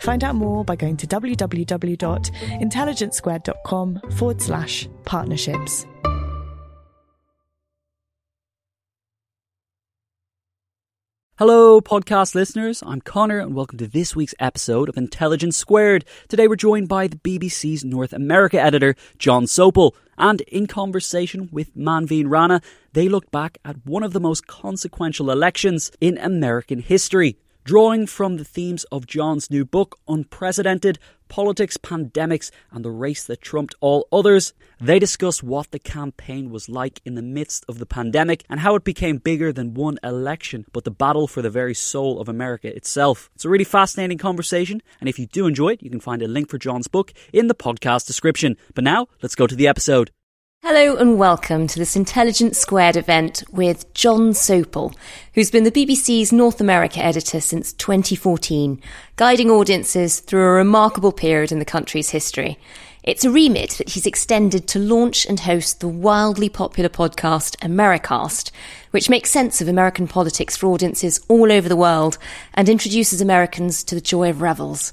Find out more by going to www.intelligencesquared.com/partnerships. Hello, podcast listeners. I'm Connor and welcome to this week's episode of Intelligence Squared. Today we're joined by the BBC's North America editor, John Sopel. And in conversation with Manveen Rana, they looked back at one of the most consequential elections in American history. Drawing from the themes of John's new book, Unprecedented, Politics, Pandemics and the Race That Trumped All Others, they discuss what the campaign was like in the midst of the pandemic and how it became bigger than one election, but the battle for the very soul of America itself. It's a really fascinating conversation, and if you do enjoy it, you can find a link for John's book in the podcast description. But now, let's go to the episode. Hello and welcome to this Intelligence Squared event with John Sopel, who's been the BBC's North America editor since 2014, guiding audiences through a remarkable period in the country's history. It's a remit that he's extended to launch and host the wildly popular podcast Americast, which makes sense of American politics for audiences all over the world and introduces Americans to the joy of revels.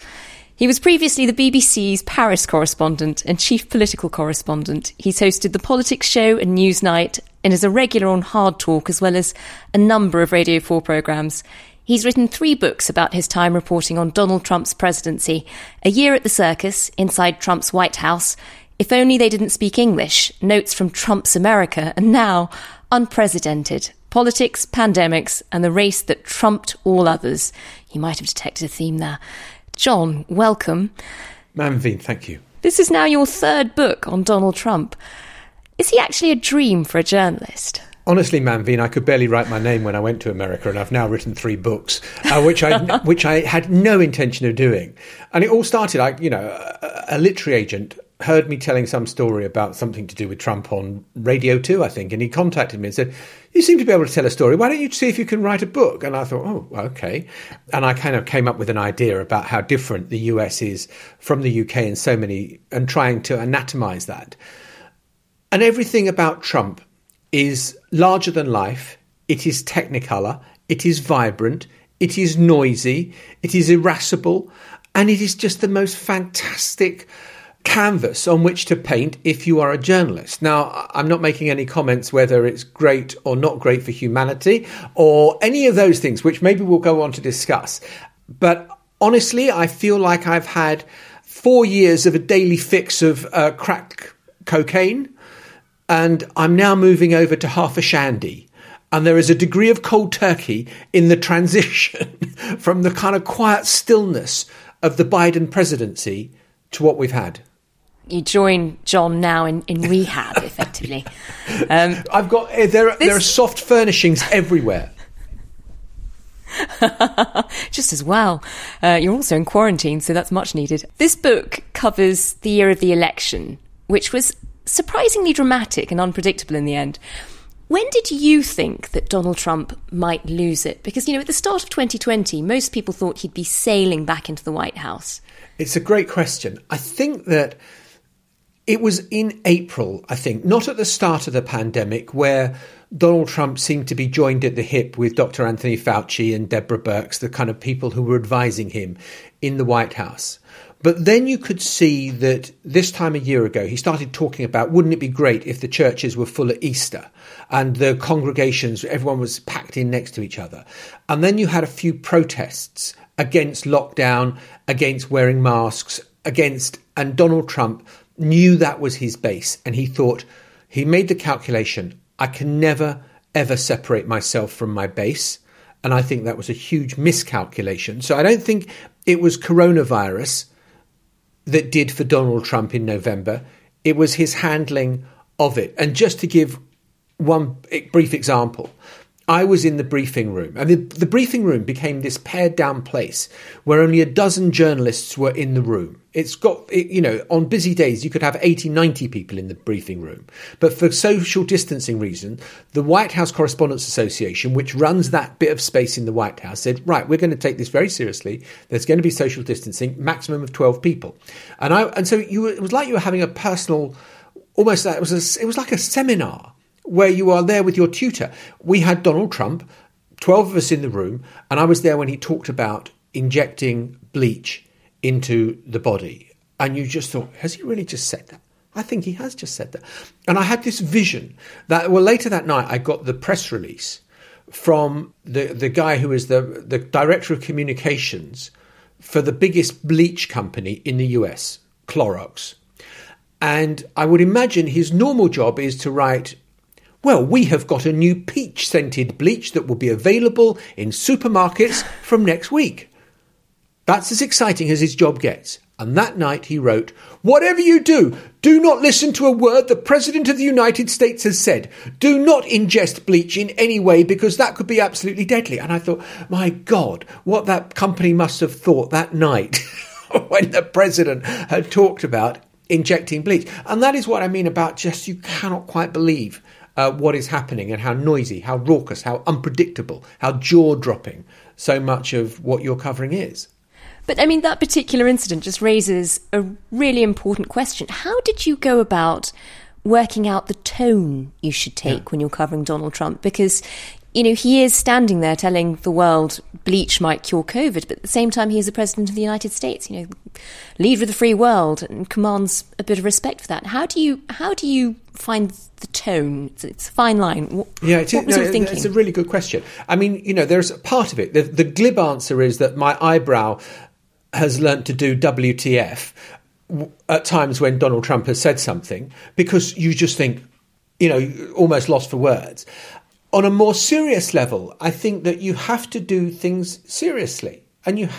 He was previously the BBC's Paris correspondent and chief political correspondent. He's hosted The Politics Show and Newsnight and is a regular on Hard Talk as well as a number of Radio 4 programmes. He's written 3 books about his time reporting on Donald Trump's presidency, A Year at the Circus, Inside Trump's White House, If Only They Didn't Speak English, Notes from Trump's America, and now Unprecedented, Politics, Pandemics and the Race That Trumped All Others. You might have detected a theme there. John, welcome. Manveen, thank you. This is now your 3rd book on Donald Trump. Is he actually a dream for a journalist? Honestly, Manveen, I could barely write my name when I went to America, and I've now written 3 books, which I had no intention of doing. And it all started, a literary agent heard me telling some story about something to do with Trump on Radio 2, I think, and he contacted me and said, "You seem to be able to tell a story. Why don't you see if you can write a book?" And I thought, oh, OK. And I kind of came up with an idea about how different the US is from the UK in so many, and trying to anatomise that. And everything about Trump is larger than life. It is technicolor. It is vibrant. It is noisy. It is irascible. And it is just the most fantastic canvas on which to paint if you are a journalist. Now, I'm not making any comments whether it's great or not great for humanity or any of those things, which maybe we'll go on to discuss. But honestly, I feel like I've had 4 years of a daily fix of crack cocaine, and I'm now moving over to half a shandy. And there is a degree of cold turkey in the transition from the kind of quiet stillness of the Biden presidency to what we've had. You join John now in rehab, effectively. There are soft furnishings everywhere. Just as well. You're also in quarantine, so that's much needed. This book covers the year of the election, which was surprisingly dramatic and unpredictable in the end. When did you think that Donald Trump might lose it? Because, at the start of 2020, most people thought he'd be sailing back into the White House. It's a great question. I think that it was in April, I think, not at the start of the pandemic, where Donald Trump seemed to be joined at the hip with Dr. Anthony Fauci and Deborah Birx, the kind of people who were advising him in the White House. But then you could see that this time a year ago, he started talking about, wouldn't it be great if the churches were full at Easter and the congregations, everyone was packed in next to each other. And then you had a few protests against lockdown, against wearing masks, and Donald Trump knew that was his base. And he thought, he made the calculation, I can never, ever separate myself from my base. And I think that was a huge miscalculation. So I don't think it was coronavirus that did for Donald Trump in November. It was his handling of it. And just to give one brief example, I was in the briefing room. I mean, the briefing room became this pared down place where only a dozen journalists were in the room. It's got, you know, on busy days, you could have 80, 90 people in the briefing room. But for social distancing reason, the White House Correspondents Association, which runs that bit of space in the White House, said, right, we're going to take this very seriously. There's going to be social distancing, maximum of 12 people. And so it was like you were having a personal, almost like it was like a seminar, where you are there with your tutor. We had Donald Trump, 12 of us in the room, and I was there when he talked about injecting bleach into the body. And you just thought, has he really just said that? I think he has just said that. And I had this vision that, well, later that night, I got the press release from the guy who is the director of communications for the biggest bleach company in the US, Clorox. And I would imagine his normal job is to write, well, we have got a new peach-scented bleach that will be available in supermarkets from next week. That's as exciting as his job gets. And that night he wrote, whatever you do, do not listen to a word the President of the United States has said. Do not ingest bleach in any way because that could be absolutely deadly. And I thought, my God, what that company must have thought that night when the President had talked about injecting bleach. And that is what I mean about just you cannot quite believe what is happening and how noisy, how raucous, how unpredictable, how jaw-dropping so much of what you're covering is. But, I mean, that particular incident just raises a really important question. How did you go about working out the tone you should take when you're covering Donald Trump? Because, you know, he is standing there telling the world bleach might cure COVID, but at the same time he is the President of the United States, you know, leader of the free world, and commands a bit of respect for that. How do you find the tone? It's a fine line. What was your thinking? It's a really good question. I mean, you know, there's a part of it. The glib answer is that my eyebrow has learnt to do WTF at times when Donald Trump has said something, because you just think, you know, almost lost for words. On a more serious level, I think that you have to do things seriously, and you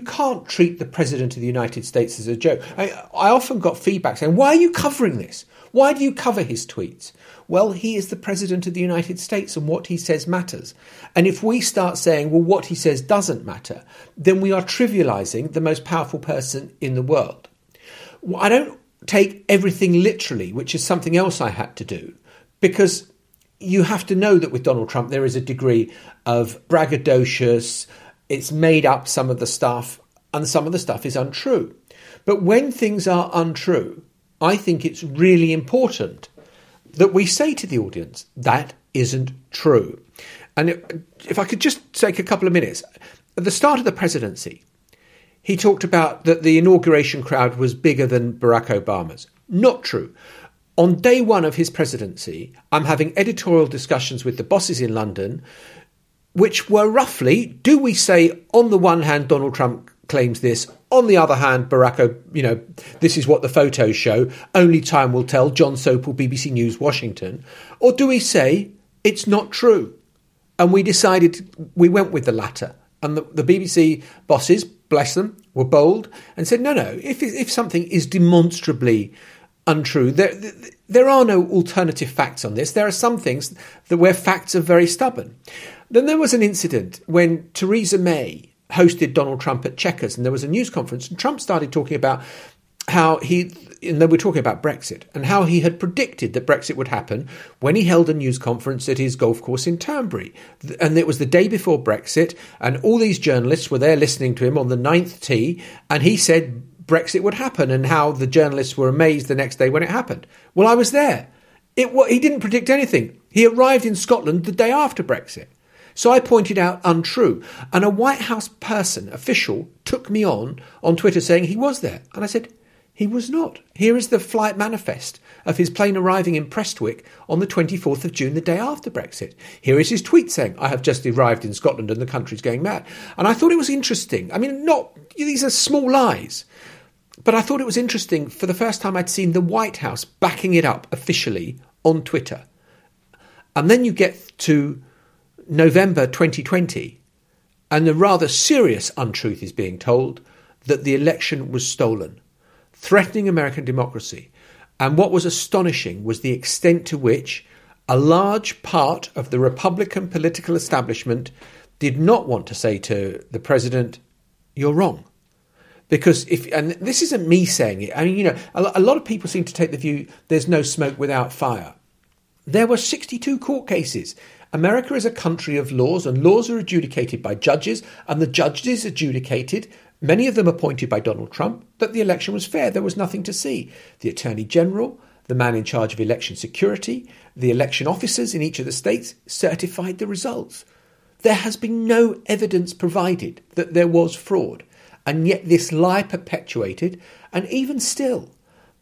can't treat the President of the United States as a joke. I often got feedback saying, why are you covering this? Why do you cover his tweets? Well, he is the President of the United States and what he says matters. And if we start saying, well, what he says doesn't matter, then we are trivializing the most powerful person in the world. Well, I don't take everything literally, which is something else I had to do, because you have to know that with Donald Trump, there is a degree of braggadocious, it's made up some of the stuff, and some of the stuff is untrue. But when things are untrue, I think it's really important that we say to the audience, that isn't true. And if I could just take a couple of minutes, at the start of the presidency, he talked about that the inauguration crowd was bigger than Barack Obama's. Not true. On day one of his presidency, I'm having editorial discussions with the bosses in London, which were roughly, do we say, on the one hand, Donald Trump claims this, on the other hand, this is what the photos show, only time will tell, John Sopel, BBC News, Washington, or do we say, it's not true? And we decided, we went with the latter. And the BBC bosses, bless them, were bold and said, no, if something is demonstrably untrue, there are no alternative facts on this. There are some things where facts are very stubborn. Then there was an incident when Theresa May hosted Donald Trump at Chequers, and there was a news conference, and Trump started talking about how he... And then we're talking about Brexit and how he had predicted that Brexit would happen when he held a news conference at his golf course in Turnberry. And it was the day before Brexit, and all these journalists were there listening to him on the ninth tee, and he said Brexit would happen and how the journalists were amazed the next day when it happened. Well, I was there. He didn't predict anything. He arrived in Scotland the day after Brexit. So I pointed out untrue. And a White House person, official, took me on Twitter saying he was there. And I said, he was not. Here is the flight manifest of his plane arriving in Prestwick on the 24th of June, the day after Brexit. Here is his tweet saying, I have just arrived in Scotland and the country's going mad. And I thought it was interesting. I mean, these are small lies. But I thought it was interesting for the first time I'd seen the White House backing it up officially on Twitter. And then you get to November 2020 and the rather serious untruth is being told that the election was stolen, threatening American democracy. And what was astonishing was the extent to which a large part of the Republican political establishment did not want to say to the president, you're wrong. Because and this isn't me saying it. I mean, a lot of people seem to take the view there's no smoke without fire. There were 62 court cases. America is a country of laws, and laws are adjudicated by judges, and the judges adjudicated, many of them appointed by Donald Trump, that the election was fair. There was nothing to see. The Attorney General, the man in charge of election security, the election officers in each of the states certified the results. There has been no evidence provided that there was fraud. And yet this lie perpetuated. And even still,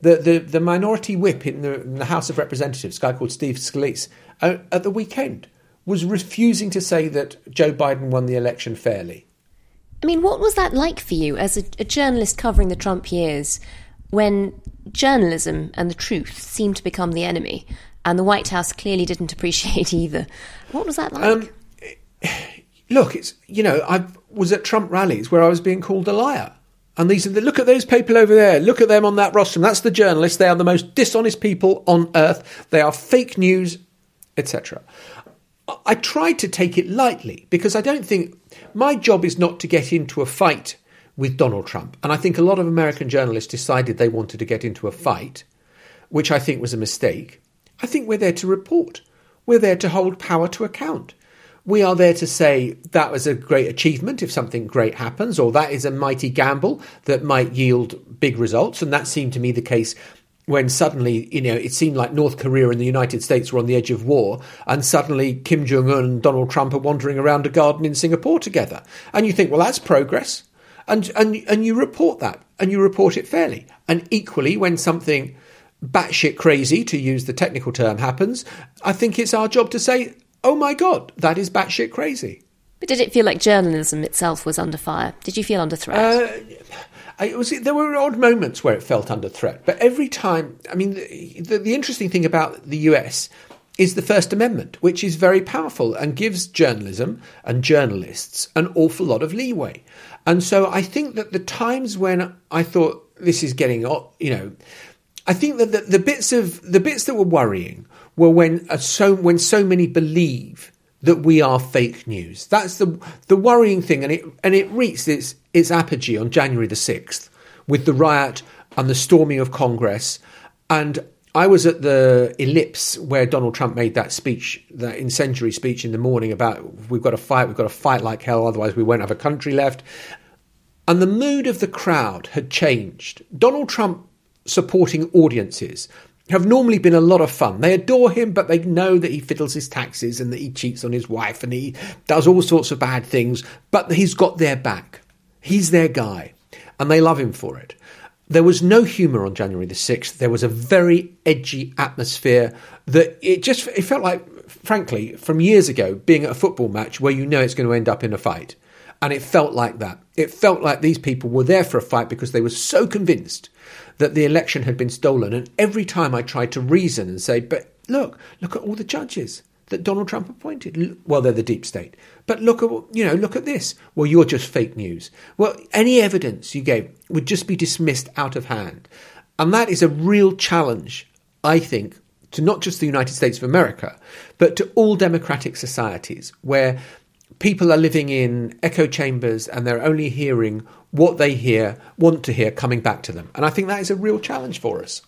the minority whip in the House of Representatives, a guy called Steve Scalise, at the weekend was refusing to say that Joe Biden won the election fairly. I mean, what was that like for you as a journalist covering the Trump years when journalism and the truth seemed to become the enemy and the White House clearly didn't appreciate either? What was that like? Look, it's, I was at Trump rallies where I was being called a liar. And these are look at those people over there. Look at them on that rostrum. That's the journalists. They are the most dishonest people on earth. They are fake news, etc. I tried to take it lightly because I don't think my job is not to get into a fight with Donald Trump. And I think a lot of American journalists decided they wanted to get into a fight, which I think was a mistake. I think we're there to report. We're there to hold power to account. We are there to say that was a great achievement if something great happens, or that is a mighty gamble that might yield big results. And that seemed to me the case when suddenly, it seemed like North Korea and the United States were on the edge of war, and suddenly Kim Jong-un and Donald Trump are wandering around a garden in Singapore together. And you think, well, that's progress. And you report that, and you report it fairly. And equally, when something batshit crazy, to use the technical term, happens, I think it's our job to say, oh my God, that is batshit crazy. But did it feel like journalism itself was under fire? Did you feel under threat? There were odd moments where it felt under threat, but every time, I mean, the interesting thing about the US is the First Amendment, which is very powerful and gives journalism and journalists an awful lot of leeway. And so I think that the times when I thought this is getting, I think that the bits that were worrying were when so many believe that we are fake news. That's the worrying thing, and it reached its apogee on January the 6th with the riot and the storming of Congress. And I was at the Ellipse where Donald Trump made that speech, that incendiary speech in the morning about we've got to fight like hell, otherwise we won't have a country left. And the mood of the crowd had changed. Donald Trump supporting audiences have normally been a lot of fun. They adore him, but they know that he fiddles his taxes and that he cheats on his wife and he does all sorts of bad things, but he's got their back. He's their guy, and they love him for it. There was no humour on January the 6th. There was a very edgy atmosphere that it felt like, frankly, from years ago, being at a football match where it's going to end up in a fight. And it felt like that. It felt like these people were there for a fight because they were so convinced that the election had been stolen. And every time I tried to reason and say, but look at all the judges that Donald Trump appointed. Well, they're the deep state. But look at this. Well, you're just fake news. Well, any evidence you gave would just be dismissed out of hand. And that is a real challenge, I think, to not just the United States of America, but to all democratic societies where people are living in echo chambers and they're only hearing what they hear, want to hear coming back to them. And I think that is a real challenge for us.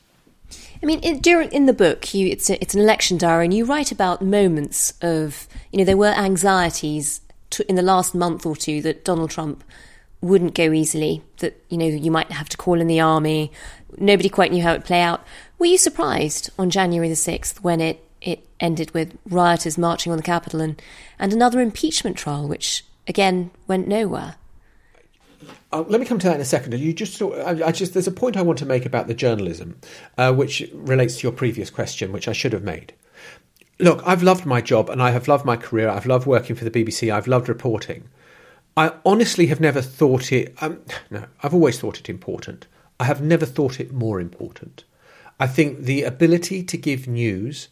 I mean, in the book, it's an election diary, and you write about moments of, there were anxieties in the last month or two that Donald Trump wouldn't go easily, that, you might have to call in the army. Nobody quite knew how it would play out. Were you surprised on January the 6th when it ended with rioters marching on the Capitol and another impeachment trial, which, again, went nowhere? Let me come to that in a second. There's a point I want to make about the journalism, which relates to your previous question, which I should have made. Look, I've loved my job and I have loved my career. I've loved working for the BBC. I've loved reporting. I honestly have never thought it... I've always thought it important. I have never thought it more important. I think the ability to give news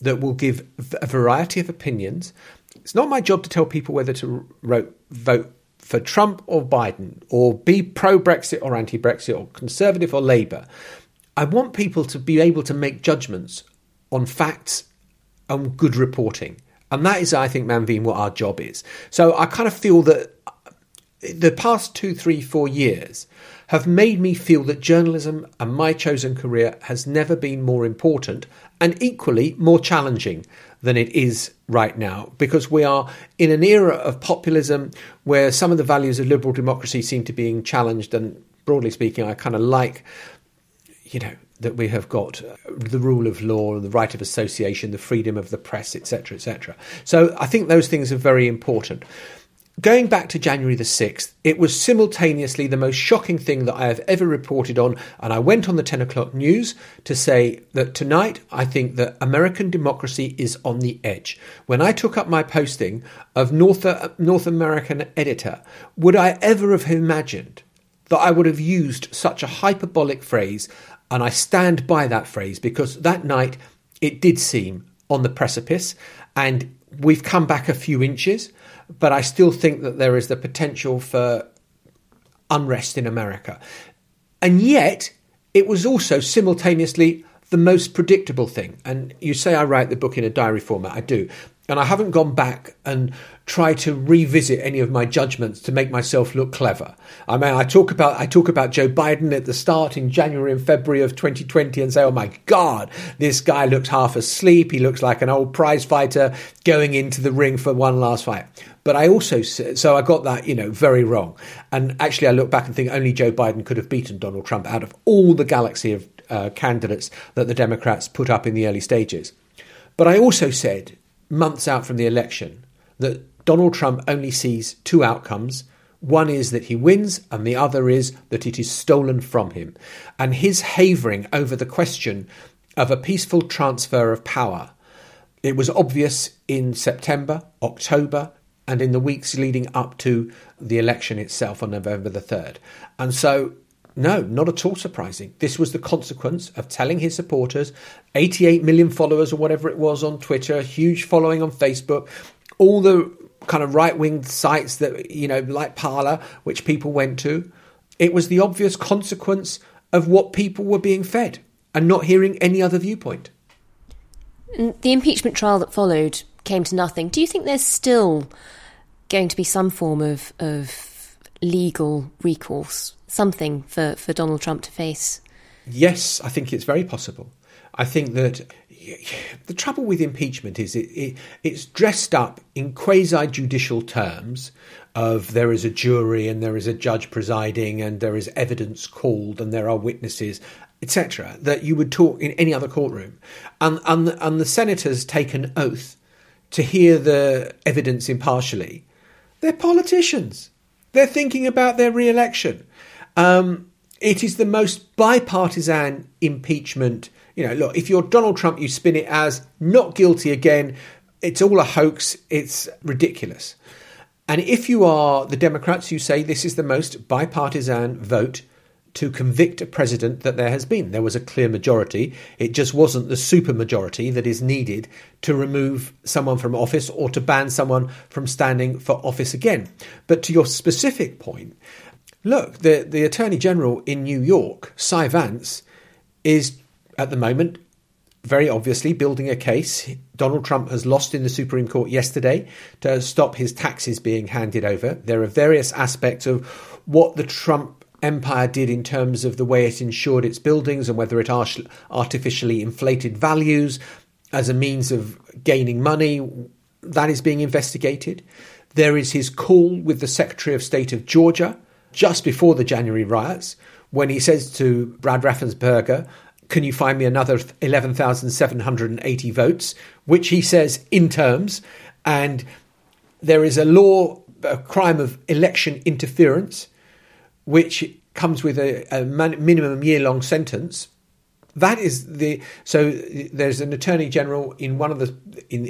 that will give a variety of opinions. It's not my job to tell people whether to vote for Trump or Biden, or be pro-Brexit or anti-Brexit, or Conservative or Labour. I want people to be able to make judgments on facts and good reporting. And that is, I think, Manveen, what our job is. So I kind of feel that the past 2, 3, 4 years have made me feel that journalism and my chosen career has never been more important and equally more challenging than it is right now, because we are in an era of populism where some of the values of liberal democracy seem to be being challenged. And broadly speaking, I kind of like, that we have got the rule of law, the right of association, the freedom of the press, etc., etc. So I think those things are very important. Going back to January the 6th, it was simultaneously the most shocking thing that I have ever reported on. And I went on the 10 o'clock news to say that tonight, I think that American democracy is on the edge. When I took up my posting of North American editor, would I ever have imagined that I would have used such a hyperbolic phrase? And I stand by that phrase, because that night it did seem on the precipice, and we've come back a few inches. But I still think that there is the potential for unrest in America. And yet, it was also simultaneously the most predictable thing. And you say I write the book in a diary format. I do. And I haven't gone back and tried to revisit any of my judgments to make myself look clever. I mean, I talk about Joe Biden at the start in January and February of 2020 and say, oh my God, this guy looks half asleep. He looks like an old prize fighter going into the ring for one last fight. But I also, so I got that, very wrong. And actually I look back and think only Joe Biden could have beaten Donald Trump out of all the galaxy of candidates that the Democrats put up in the early stages. But I also said, months out from the election, that Donald Trump only sees two outcomes. One is that he wins, and the other is that it is stolen from him. And his havering over the question of a peaceful transfer of power, it was obvious in September, October, and in the weeks leading up to the election itself on November the 3rd. And so, no, not at all surprising. This was the consequence of telling his supporters, 88 million followers or whatever it was on Twitter, huge following on Facebook, all the kind of right-wing sites that, like Parler, which people went to. It was the obvious consequence of what people were being fed and not hearing any other viewpoint. The impeachment trial that followed came to nothing. Do you think there's still going to be some form of legal recourse? Something for Donald Trump to face? Yes, I think it's very possible. I think that the trouble with impeachment is it's dressed up in quasi-judicial terms of there is a jury and there is a judge presiding and there is evidence called and there are witnesses, etc., that you would talk in any other courtroom. And the senators take an oath to hear the evidence impartially. They're politicians. They're thinking about their re-election. It is the most bipartisan impeachment. Look, if you're Donald Trump, you spin it as not guilty again. It's all a hoax. It's ridiculous. And if you are the Democrats, you say this is the most bipartisan vote to convict a president that there has been. There was a clear majority. It just wasn't the supermajority that is needed to remove someone from office or to ban someone from standing for office again. But to your specific point, look, the Attorney General in New York, Cy Vance, is at the moment very obviously building a case. Donald Trump has lost in the Supreme Court yesterday to stop his taxes being handed over. There are various aspects of what the Trump empire did in terms of the way it insured its buildings and whether it artificially inflated values as a means of gaining money. That is being investigated. There is his call with the Secretary of State of Georgia just before the January riots when he says to Brad Raffensperger, "Can you find me another 11,780 votes?" which he says in terms. And there is a law, a crime of election interference, which comes with a minimum year-long sentence. That is the... So there's an attorney general in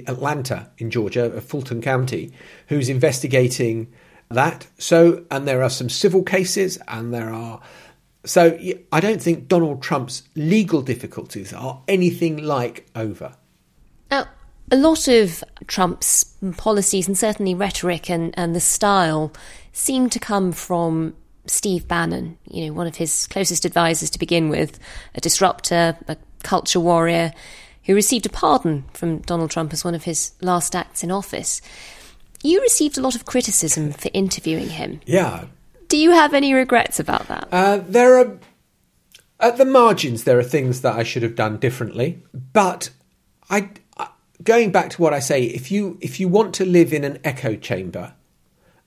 Atlanta, in Georgia, Fulton County, who's investigating that. So, and there are some civil cases and there are... So I don't think Donald Trump's legal difficulties are anything like over. Now, a lot of Trump's policies and certainly rhetoric and the style seem to come from Steve Bannon, one of his closest advisors to begin with, a disruptor, a culture warrior, who received a pardon from Donald Trump as one of his last acts in office. You received a lot of criticism for interviewing him. Yeah. Do you have any regrets about that? There are, at the margins, there are things that I should have done differently. But going back to what I say, if you want to live in an echo chamber,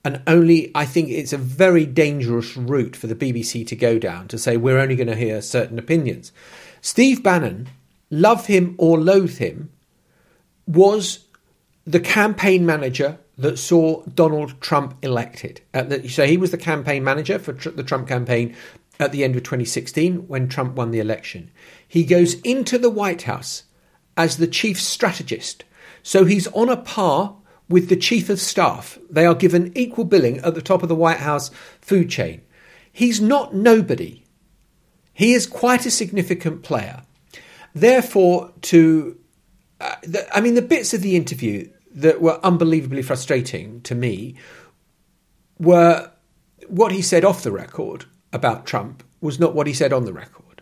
I think it's a very dangerous route for the BBC to go down, to say we're only going to hear certain opinions. Steve Bannon, love him or loathe him, was the campaign manager that saw Donald Trump elected. So he was the campaign manager for the Trump campaign at the end of 2016 when Trump won the election. He goes into the White House as the chief strategist. So he's on a par with the chief of staff. They are given equal billing at the top of the White House food chain. He's not nobody. He is quite a significant player. Therefore, the bits of the interview that were unbelievably frustrating to me were what he said off the record about Trump was not what he said on the record.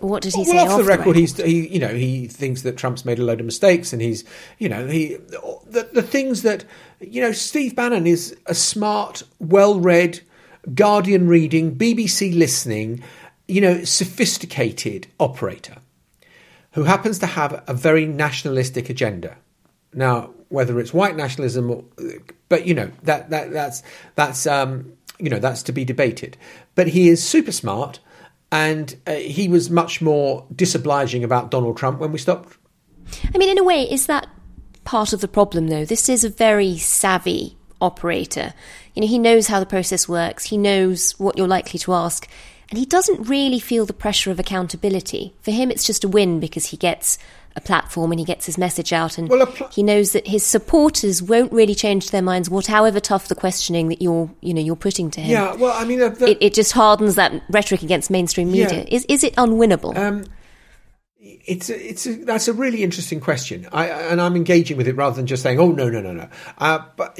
What did he say off the record? He thinks that Trump's made a load of mistakes, and the things that Steve Bannon is a smart, well-read, Guardian reading, BBC listening, sophisticated operator who happens to have a very nationalistic agenda. Now, whether it's white nationalism, that's to be debated. But he is super smart. And he was much more disobliging about Donald Trump when we stopped. I mean, in a way, is that part of the problem, though? This is a very savvy operator. He knows how the process works. He knows what you're likely to ask. And he doesn't really feel the pressure of accountability. For him, it's just a win because he gets a platform and he gets his message out. And he knows that his supporters won't really change their minds, however tough the questioning that you're putting to him. Yeah, well, I mean... It just hardens that rhetoric against mainstream media. Yeah. Is it unwinnable? That's a really interesting question. And I'm engaging with it rather than just saying, oh, no. But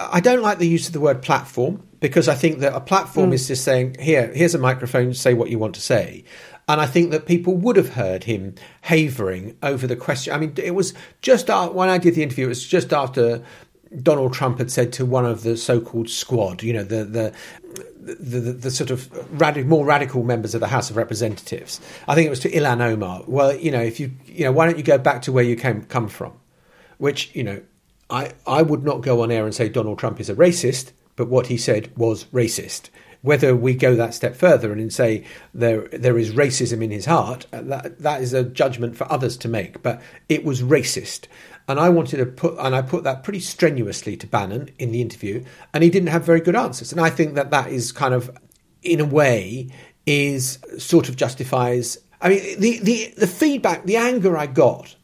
I don't like the use of the word platform, because I think that a platform is just saying, here's a microphone, say what you want to say. And I think that people would have heard him havering over the question. I mean, it was just when I did the interview, it was just after Donald Trump had said to one of the so-called squad, the sort of more radical members of the House of Representatives. I think it was to Ilhan Omar. Well, why don't you go back to where you come from? Which, I would not go on air and say Donald Trump is a racist, but what he said was racist. Whether we go that step further and say there is racism in his heart, that is a judgment for others to make. But it was racist, and I put that pretty strenuously to Bannon in the interview, and he didn't have very good answers. And I think that is kind of, in a way, is sort of justifies. I mean, the feedback, the anger I got.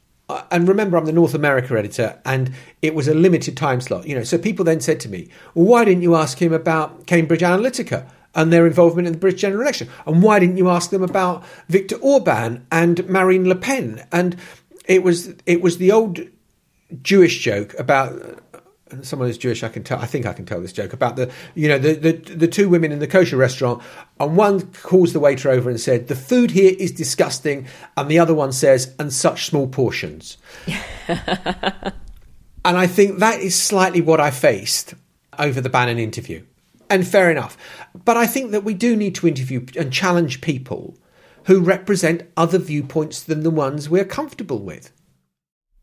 And remember, I'm the North America editor, and it was a limited time slot. So people then said to me, well, why didn't you ask him about Cambridge Analytica and their involvement in the British general election? And why didn't you ask them about Viktor Orban and Marine Le Pen? And it was the old Jewish joke about someone who's Jewish, I think I can tell this joke about the two women in the kosher restaurant, and one calls the waiter over and said, "The food here is disgusting," and the other one says, "And such small portions." And I think that is slightly what I faced over the Bannon interview. And fair enough. But I think that we do need to interview and challenge people who represent other viewpoints than the ones we're comfortable with.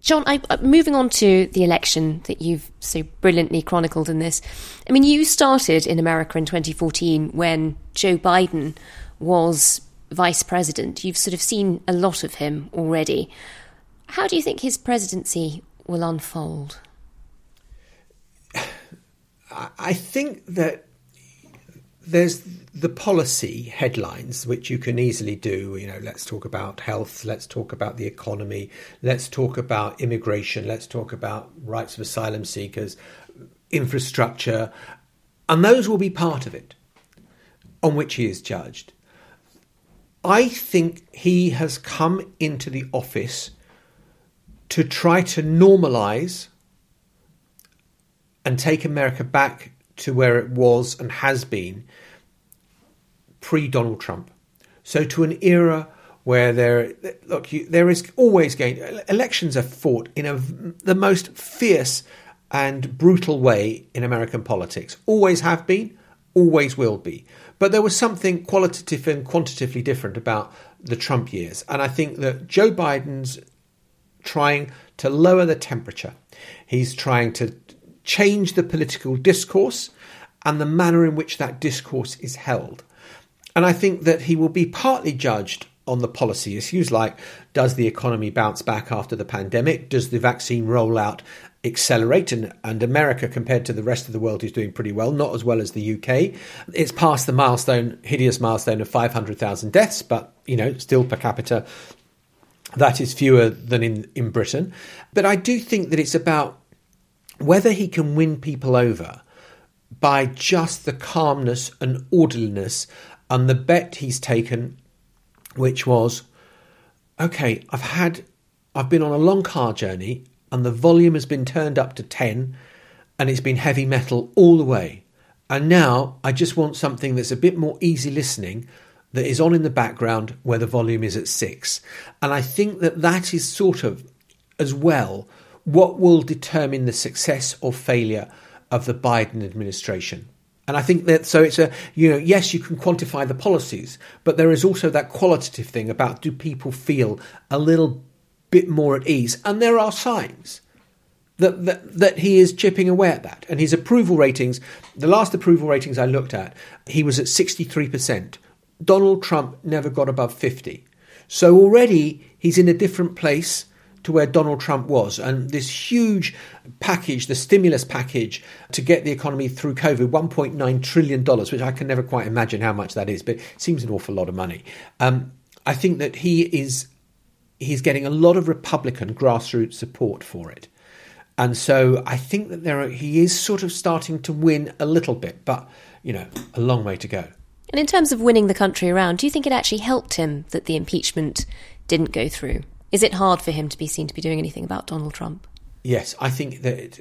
John, moving on to the election that you've so brilliantly chronicled in this. I mean, you started in America in 2014 when Joe Biden was vice president. You've sort of seen a lot of him already. How do you think his presidency will unfold? I think that there's the policy headlines, which you can easily do. Let's talk about health, let's talk about the economy, let's talk about immigration, let's talk about rights of asylum seekers, infrastructure, and those will be part of it, on which he is judged. I think he has come into the office to try to normalise and take America back to where it was and has been pre-Donald Trump. So to an era where there is always going... Elections are fought in the most fierce and brutal way in American politics. Always have been, always will be. But there was something qualitative and quantitatively different about the Trump years. And I think that Joe Biden's trying to lower the temperature. He's trying to change the political discourse and the manner in which that discourse is held. And I think that he will be partly judged on the policy issues like, does the economy bounce back after the pandemic? Does the vaccine rollout accelerate? And America, compared to the rest of the world, is doing pretty well, not as well as the UK. It's past the hideous milestone of 500,000 deaths, but, still per capita, that is fewer than in Britain. But I do think that it's about whether he can win people over by just the calmness and orderliness and the bet he's taken, which was, OK, I've been on a long car journey and the volume has been turned up to 10 and it's been heavy metal all the way. And now I just want something that's a bit more easy listening that is on in the background where the volume is at 6. And I think that is sort of as well what will determine the success or failure of the Biden administration. And I think that, so it's yes, you can quantify the policies, but there is also that qualitative thing about, do people feel a little bit more at ease? And there are signs that he is chipping away at that. And his approval ratings, the last approval ratings I looked at, he was at 63%. Donald Trump never got above 50. So already he's in a different place to where Donald Trump was. And this huge package, the stimulus package to get the economy through COVID, $1.9 trillion, which I can never quite imagine how much that is, but it seems an awful lot of money. I think that he's getting a lot of Republican grassroots support for it. And so I think that he is sort of starting to win a little bit, but, a long way to go. And in terms of winning the country around, do you think it actually helped him that the impeachment didn't go through? Is it hard for him to be seen to be doing anything about Donald Trump? Yes, I think that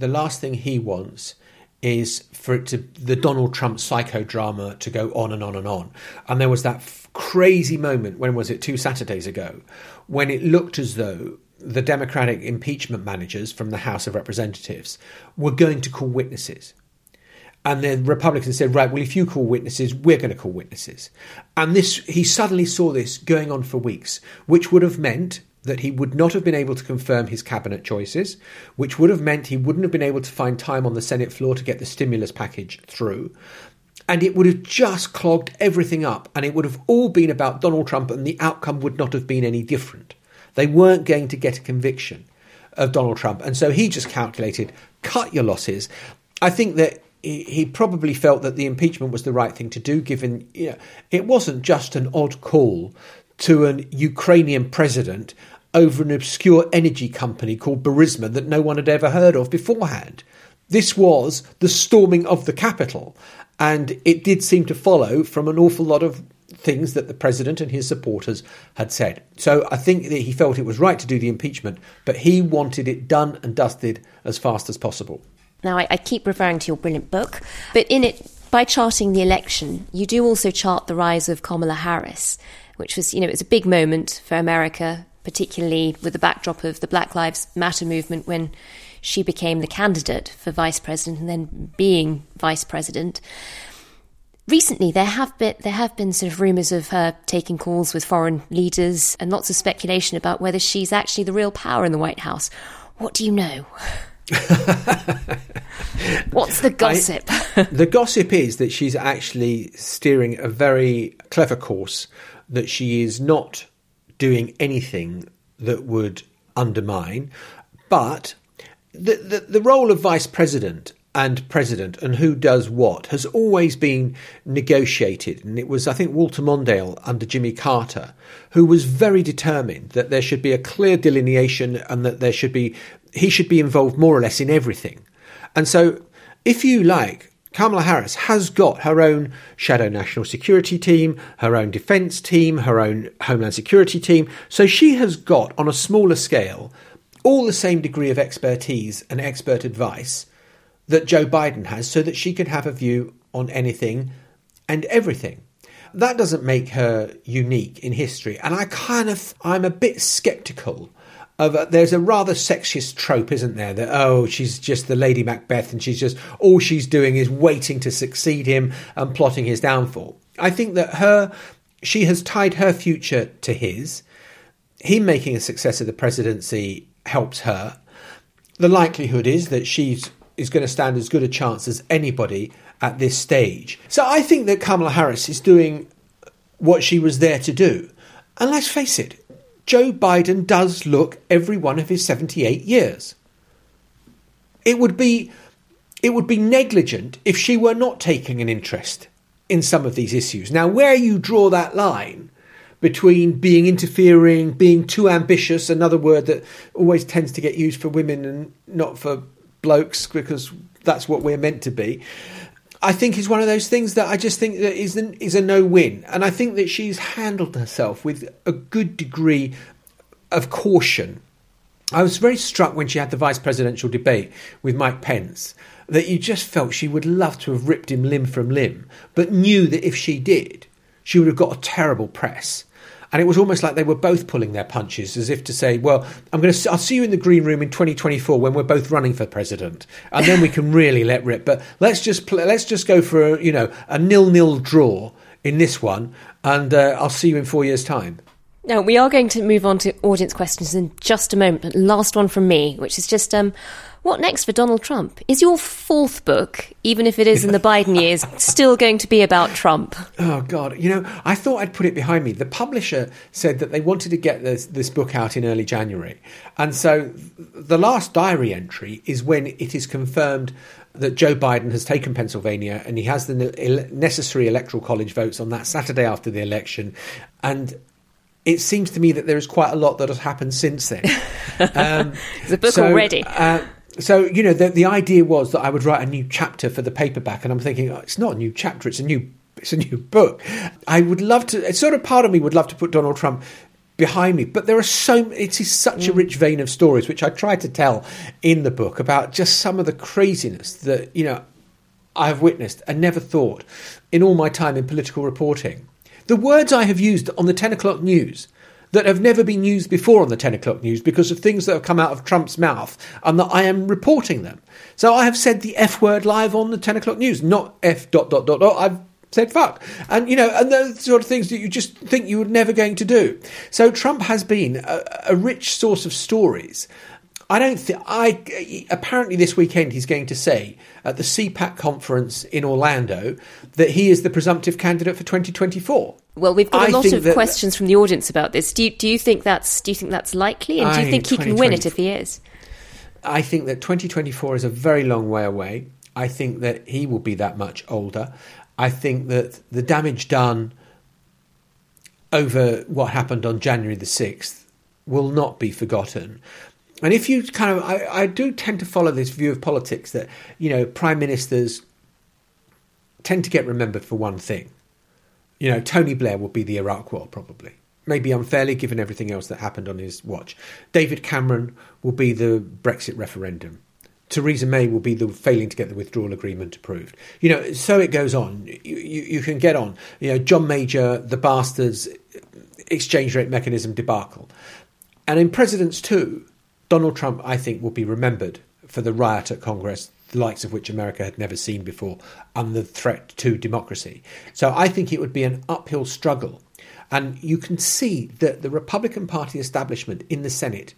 the last thing he wants is for the Donald Trump psychodrama to go on and on and on. And there was that crazy moment, when was it, 2 Saturdays ago, when it looked as though the Democratic impeachment managers from the House of Representatives were going to call witnesses. And then Republicans said, right, well, if you call witnesses, we're going to call witnesses. And this, he suddenly saw this going on for weeks, which would have meant that he would not have been able to confirm his cabinet choices, which would have meant he wouldn't have been able to find time on the Senate floor to get the stimulus package through. And it would have just clogged everything up. And it would have all been about Donald Trump, and the outcome would not have been any different. They weren't going to get a conviction of Donald Trump. And so he just calculated, cut your losses. I think that he probably felt that the impeachment was the right thing to do, given, you know, it wasn't just an odd call to an Ukrainian president over an obscure energy company called Burisma that no one had ever heard of beforehand. This was the storming of the Capitol. And it did seem to follow from an awful lot of things that the president and his supporters had said. So I think that he felt it was right to do the impeachment, but he wanted it done and dusted as fast as possible. Now, I keep referring to your brilliant book, but in it, by charting the election, you do also chart the rise of Kamala Harris, which was, you know, it's a big moment for America, particularly with the backdrop of the Black Lives Matter movement when she became the candidate for vice president and then being vice president. Recently, there have been sort of rumours of her taking calls with foreign leaders and lots of speculation about whether she's actually the real power in the White House. What do you know? What's the gossip? The gossip is that she's actually steering a very clever course, that she is not doing anything that would undermine. But the role of vice president and president and who does what has always been negotiated. And it was, I think, Walter Mondale under Jimmy Carter, who was very determined that there should be a clear delineation and that there should be, he should be involved more or less in everything. And so, if you like, Kamala Harris has got her own shadow national security team, her own defense team, her own homeland security team. So she has got, on a smaller scale, all the same degree of expertise and expert advice that Joe Biden has, so that she can have a view on anything and everything. That doesn't make her unique in history. And I'm a bit sceptical of, there's a rather sexist trope, isn't there? That, oh, she's just the Lady Macbeth and she's just, all she's doing is waiting to succeed him and plotting his downfall. I think that she has tied her future to his. Him making a success of the presidency helps her. The likelihood is that she's is going to stand as good a chance as anybody at this stage. So I think that Kamala Harris is doing what she was there to do. And let's face it, Joe Biden does look every one of his 78 years. It would be negligent if she were not taking an interest in some of these issues. Now, where you draw that line between being interfering, being too ambitious, another word that always tends to get used for women and not for blokes, because that's what we're meant to be, I think is one of those things that I just think that is a no-win. And I think that she's handled herself with a good degree of caution. I was very struck when she had the vice presidential debate with Mike Pence, that you just felt she would love to have ripped him limb from limb, but knew that if she did, she would have got a terrible press. And it was almost like they were both pulling their punches, as if to say, well, I'll see you in the green room in 2024 when we're both running for president. And then we can really let rip. But let's just go for a 0-0 draw in this one. And I'll see you in 4 years' time. Now, we are going to move on to audience questions in just a moment. But last one from me, which is just what next for Donald Trump? Is your fourth book, even if it is in the Biden years, still going to be about Trump? Oh, God. You know, I thought I'd put it behind me. The publisher said that they wanted to get this book out in early January. And so the last diary entry is when it is confirmed that Joe Biden has taken Pennsylvania and he has the necessary electoral college votes on that Saturday after the election. And it seems to me that there is quite a lot that has happened since then. It's a book already. The idea was that I would write a new chapter for the paperback. And I'm thinking, it's not a new chapter, it's a new book. I would love to, it's sort of part of me would love to put Donald Trump behind me. But it is such a rich vein of stories, which I try to tell in the book, about just some of the craziness that, you know, I have witnessed and never thought in all my time in political reporting. The words I have used on the 10 o'clock news, that have never been used before on the 10 o'clock news because of things that have come out of Trump's mouth and that I am reporting them. So I have said the F word live on the 10 o'clock news, not F ... I've said fuck. And, you know, and those sort of things that you just think you were never going to do. So Trump has been a rich source of stories. Apparently this weekend he's going to say at the CPAC conference in Orlando that he is the presumptive candidate for 2024. Well, we've got a lot of questions from the audience about this. Do you think that's likely? And do you think he can win it if he is? I think that 2024 is a very long way away. I think that he will be that much older. I think that the damage done over what happened on January the 6th will not be forgotten. And if you kind of, I do tend to follow this view of politics that, you know, prime ministers tend to get remembered for one thing. You know, Tony Blair will be the Iraq War, probably. Maybe unfairly, given everything else that happened on his watch. David Cameron will be the Brexit referendum. Theresa May will be the failing to get the withdrawal agreement approved. You know, so it goes on. You can get on. You know, John Major, the bastards, exchange rate mechanism debacle. And in presidents too, Donald Trump, I think, will be remembered for the riot at Congress, the likes of which America had never seen before, and the threat to democracy. So I think it would be an uphill struggle. And you can see that the Republican Party establishment in the Senate,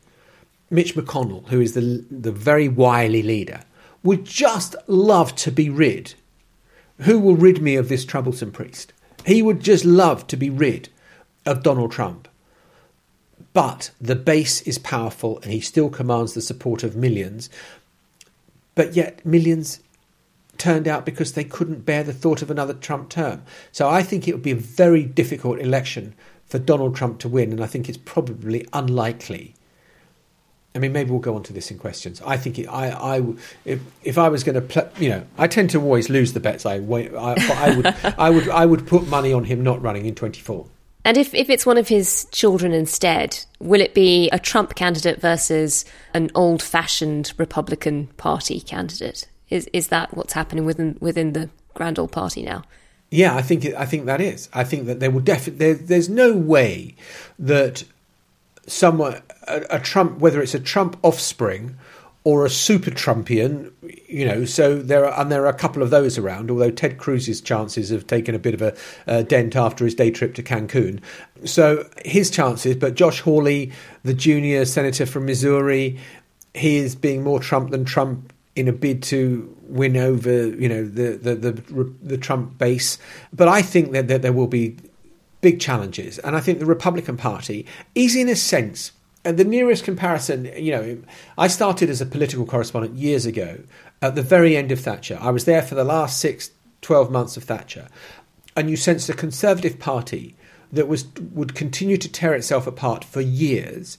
Mitch McConnell, who is the very wily leader, would just love to be rid. Who will rid me of this troublesome priest? He would just love to be rid of Donald Trump. But the base is powerful and he still commands the support of millions. But yet millions turned out because they couldn't bear the thought of another Trump term. So I think it would be a very difficult election for Donald Trump to win. And I think it's probably unlikely. I mean, maybe we'll go on to this in questions. I think if I was going to play, you know, I tend to always lose the bets. I would put money on him not running in 24. And if it's one of his children instead, will it be a Trump candidate versus an old-fashioned Republican Party candidate? Is that what's happening within the grand old party now? Yeah, I think that is. I think that there's no way that someone a Trump, whether it's a Trump offspring or a super Trumpian, you know, so there are a couple of those around, although Ted Cruz's chances have taken a bit of a dent after his day trip to Cancun. So his chances, but Josh Hawley, the junior senator from Missouri, he is being more Trump than Trump in a bid to win over, you know, the Trump base. But I think that there will be big challenges. And I think the Republican Party is, in a sense, and the nearest comparison, you know, I started as a political correspondent years ago at the very end of Thatcher. I was there for the last 12 months of Thatcher. And you sensed a Conservative Party that would continue to tear itself apart for years,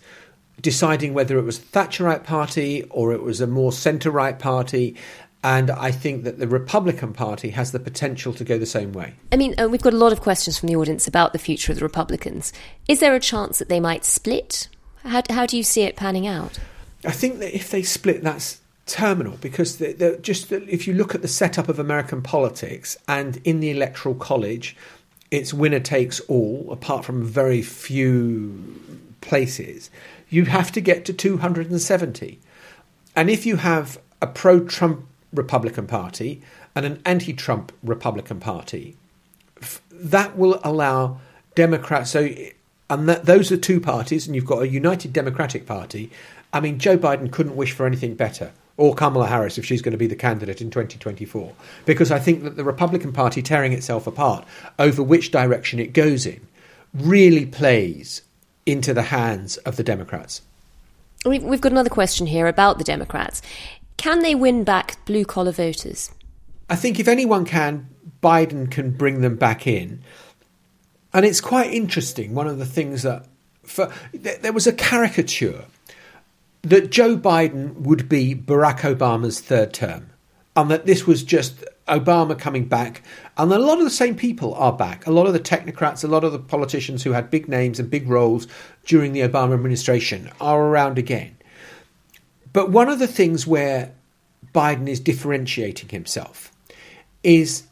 deciding whether it was a Thatcherite party or it was a more centre-right party. And I think that the Republican Party has the potential to go the same way. I mean, we've got a lot of questions from the audience about the future of the Republicans. Is there a chance that they might split? How do you see it panning out? I think that if they split, that's terminal, because they're just, if you look at the setup of American politics and in the Electoral College, it's winner takes all, apart from very few places. You have to get to 270. And if you have a pro-Trump Republican Party and an anti-Trump Republican Party, that will allow Democrats... And those are two parties, and you've got a united Democratic Party. I mean, Joe Biden couldn't wish for anything better, or Kamala Harris if she's going to be the candidate in 2024, because I think that the Republican Party tearing itself apart over which direction it goes in really plays into the hands of the Democrats. We've got another question here about the Democrats. Can they win back blue-collar voters? I think if anyone can, Biden can bring them back in. And it's quite interesting. One of the things that there was a caricature that Joe Biden would be Barack Obama's third term, and that this was just Obama coming back. And a lot of the same people are back. A lot of the technocrats, a lot of the politicians who had big names and big roles during the Obama administration are around again. But one of the things where Biden is differentiating himself is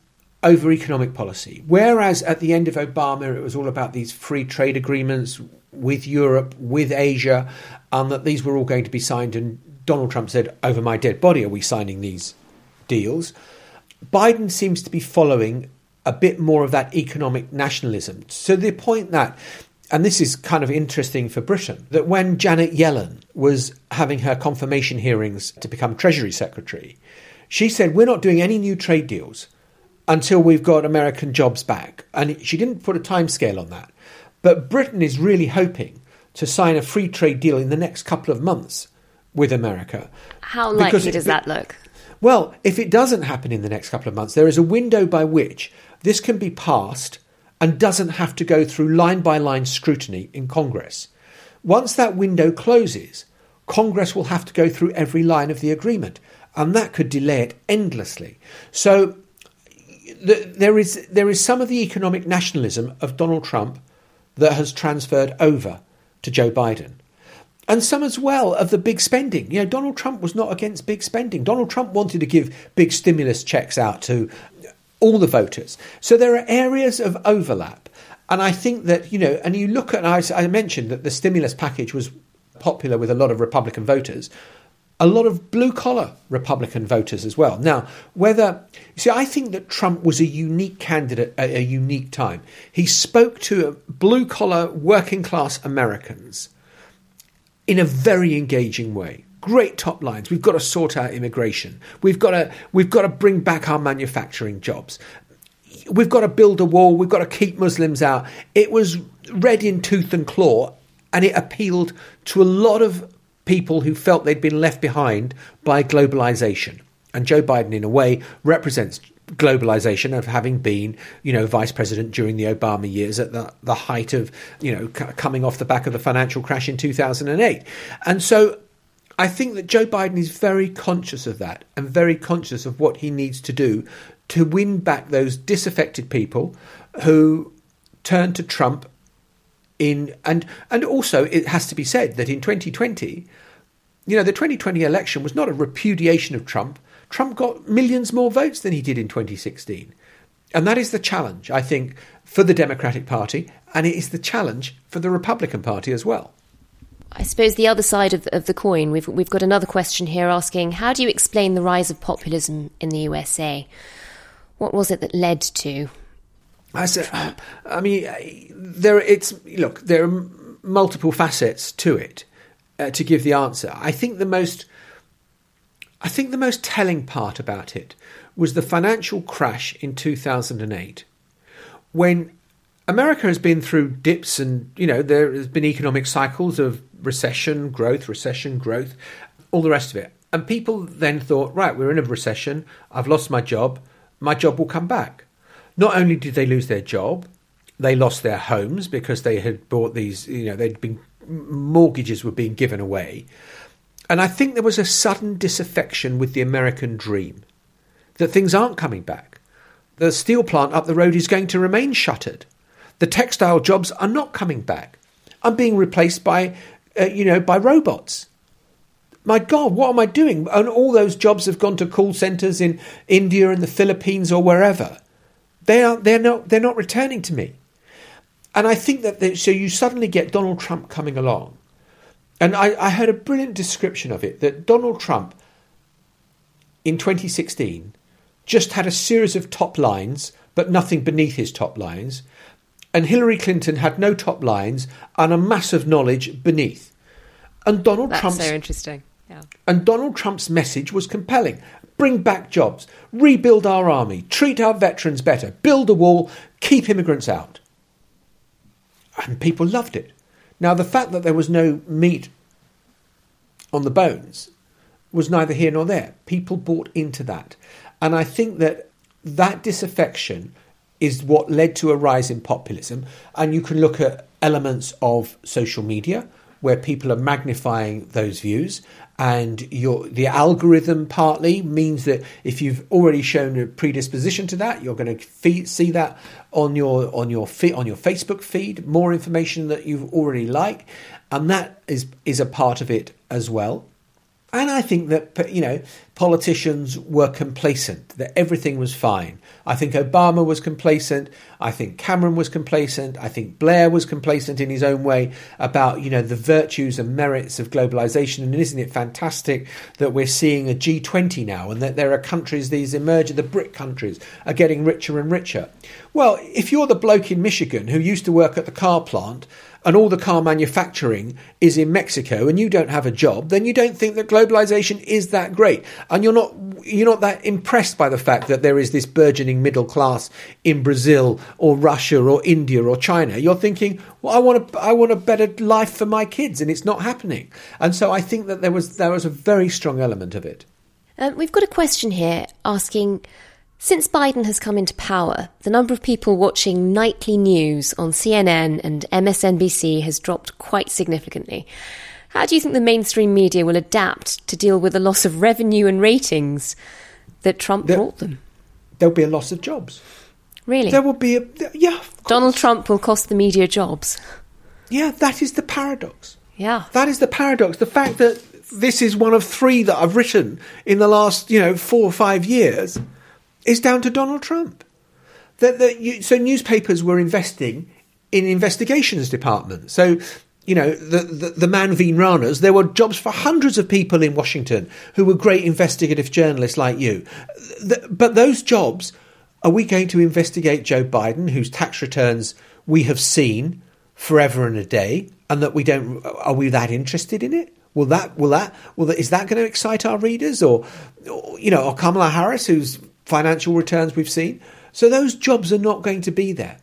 over economic policy. Whereas at the end of Obama, it was all about these free trade agreements with Europe, with Asia, that these were all going to be signed. And Donald Trump said, over my dead body, are we signing these deals? Biden seems to be following a bit more of that economic nationalism. So the point that, and this is kind of interesting for Britain, that when Janet Yellen was having her confirmation hearings to become Treasury Secretary, she said, we're not doing any new trade deals until we've got American jobs back. And she didn't put a timescale on that. But Britain is really hoping to sign a free trade deal in the next couple of months with America. How likely does that look? Well, if it doesn't happen in the next couple of months, there is a window by which this can be passed and doesn't have to go through line-by-line scrutiny in Congress. Once that window closes, Congress will have to go through every line of the agreement, and that could delay it endlessly. So there is some of the economic nationalism of Donald Trump that has transferred over to Joe Biden. And some as well of the big spending. You know, Donald Trump was not against big spending. Donald Trump wanted to give big stimulus checks out to all the voters. So there are areas of overlap. And I think that, you know, and you look at, I mentioned that the stimulus package was popular with a lot of Republican voters, a lot of blue-collar Republican voters as well. Now, whether... See, I think that Trump was a unique candidate at a unique time. He spoke to blue-collar, working-class Americans in a very engaging way. Great top lines. We've got to sort out immigration. We've got to bring back our manufacturing jobs. We've got to build a wall. We've got to keep Muslims out. It was read in tooth and claw, and it appealed to a lot of people who felt they'd been left behind by globalization. And Joe Biden, in a way, represents globalization of having been, you know, vice president during the Obama years at the height of, you know, coming off the back of the financial crash in 2008. And so I think that Joe Biden is very conscious of that and very conscious of what he needs to do to win back those disaffected people who turned to Trump in. And also it has to be said that in 2020, you know, the 2020 election was not a repudiation of Trump. Trump got millions more votes than he did in 2016. And that is the challenge, I think, for the Democratic Party. And it is the challenge for the Republican Party as well. I suppose the other side of the coin, we've got another question here asking, how do you explain the rise of populism in the USA? What was it that led to? There are multiple facets to it to give the answer. I think the most telling part about it was the financial crash in 2008, when America has been through dips and, you know, there has been economic cycles of recession, growth, all the rest of it. And people then thought, right, we're in a recession. I've lost my job will come back. Not only did they lose their job, they lost their homes because they had bought these, you know, mortgages were being given away. And I think there was a sudden disaffection with the American dream, that things aren't coming back. The steel plant up the road is going to remain shuttered. The textile jobs are not coming back. I'm being replaced by robots. My God, what am I doing? And all those jobs have gone to call centres in India and the Philippines or wherever. They're not returning to me. And I think that so you suddenly get Donald Trump coming along. And I heard a brilliant description of it, that Donald Trump in 2016 just had a series of top lines, but nothing beneath his top lines. And Hillary Clinton had no top lines and a mass of knowledge beneath. And That's so interesting. Yeah. And Donald Trump's message was compelling. Bring back jobs, rebuild our army, treat our veterans better, build a wall, keep immigrants out. And people loved it. Now, the fact that there was no meat on the bones was neither here nor there. People bought into that. And I think that disaffection is what led to a rise in populism. And you can look at elements of social media where people are magnifying those views. And the algorithm partly means that if you've already shown a predisposition to that, you're going to see that on your Facebook feed, more information that you've already liked. And that is a part of it as well. And I think that, you know, politicians were complacent, that everything was fine. I think Obama was complacent. I think Cameron was complacent. I think Blair was complacent in his own way about, you know, the virtues and merits of globalization. And isn't it fantastic that we're seeing a G20 now, and that there are countries, these emerging, the BRIC countries are getting richer and richer. Well, if you're the bloke in Michigan who used to work at the car plant and all the car manufacturing is in Mexico and you don't have a job, then you don't think that globalization is that great. And you're not that impressed by the fact that there is this burgeoning middle class in Brazil or Russia or India or China. You're thinking, well, I want a better life for my kids, and it's not happening. And so I think that there was a very strong element of it. We've got a question here asking, since Biden has come into power, the number of people watching nightly news on CNN and MSNBC has dropped quite significantly. How do you think the mainstream media will adapt to deal with the loss of revenue and ratings that Trump brought them? There'll be a loss of jobs. Really? There will be yeah. Donald Trump will cost the media jobs. Yeah, that is the paradox. Yeah. That is the paradox. The fact that this is one of three that I've written in the last, 4 or 5 years... is down to Donald Trump. So newspapers were investing in investigations departments. So, the Manveen Ranas, there were jobs for hundreds of people in Washington who were great investigative journalists like you. But those jobs, are we going to investigate Joe Biden, whose tax returns we have seen forever and a day, and that we don't, are we that interested in it? Is that going to excite our readers? Or Kamala Harris, who's financial returns we've seen. So those jobs are not going to be there.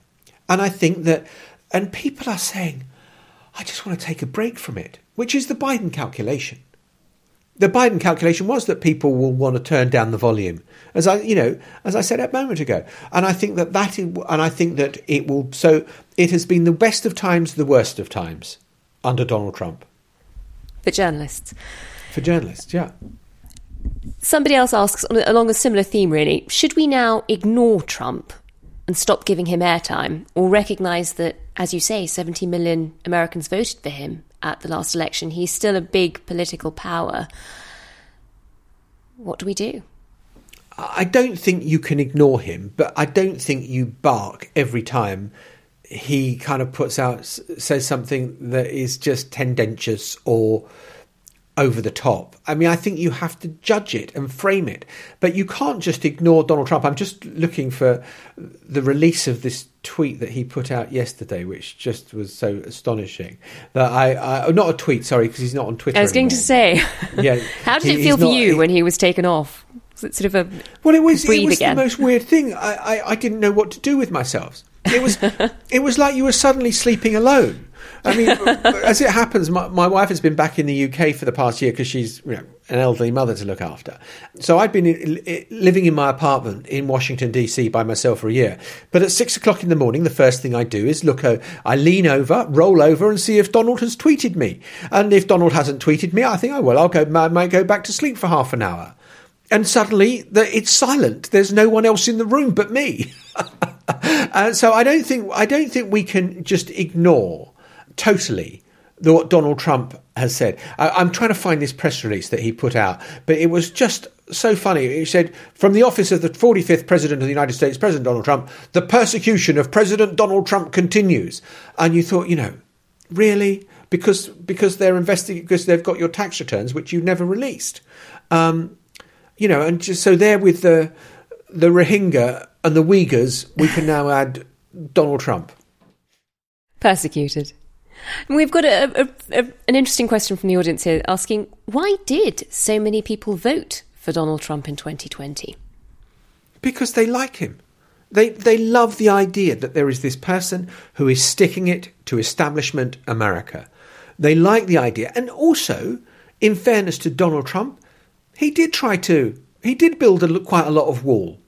And I think that, and people are saying, I just want to take a break from it, which is the Biden calculation. The Biden calculation was that people will want to turn down the volume, as I said a moment ago. And I think that it will. So it has been the best of times, the worst of times under Donald Trump. For journalists, yeah. Somebody else asks, along a similar theme really, should we now ignore Trump and stop giving him airtime, or recognise that, as you say, 70 million Americans voted for him at the last election? He's still a big political power. What do we do? I don't think you can ignore him, but I don't think you bark every time he kind of says something that is just tendentious or over the top. I mean, I think you have to judge it and frame it, but you can't just ignore Donald Trump. I'm just looking for the release of this tweet that he put out yesterday, which just was so astonishing that I not a tweet, sorry, because he's not on Twitter. I was going to say, yeah, how did it feel for you when he was taken off? Was it sort of a it was again? The most weird thing. I didn't know what to do with myself. It was like you were suddenly sleeping alone. I mean, as it happens, my wife has been back in the UK for the past year because she's an elderly mother to look after. So I'd been living in my apartment in Washington, D.C. by myself for a year. But at 6:00 in the morning, the first thing I do is I lean over, roll over and see if Donald has tweeted me. And if Donald hasn't tweeted me, I think, I might go back to sleep for half an hour. And suddenly it's silent. There's no one else in the room but me. So I don't think we can just ignore totally what Donald Trump has said. I'm trying to find this press release that he put out, but it was just so funny. It said, from the office of the 45th President of the United States, President Donald Trump, the persecution of President Donald Trump continues. And you thought, really? Because they're investigating, because they've got your tax returns, which you never released. And just so there with the Rohingya and the Uyghurs, we can now add Donald Trump. Persecuted. And we've got an interesting question from the audience here asking, why did so many people vote for Donald Trump in 2020? Because they like him. They love the idea that there is this person who is sticking it to establishment America. They like the idea. And also, in fairness to Donald Trump, he did build quite a lot of wall.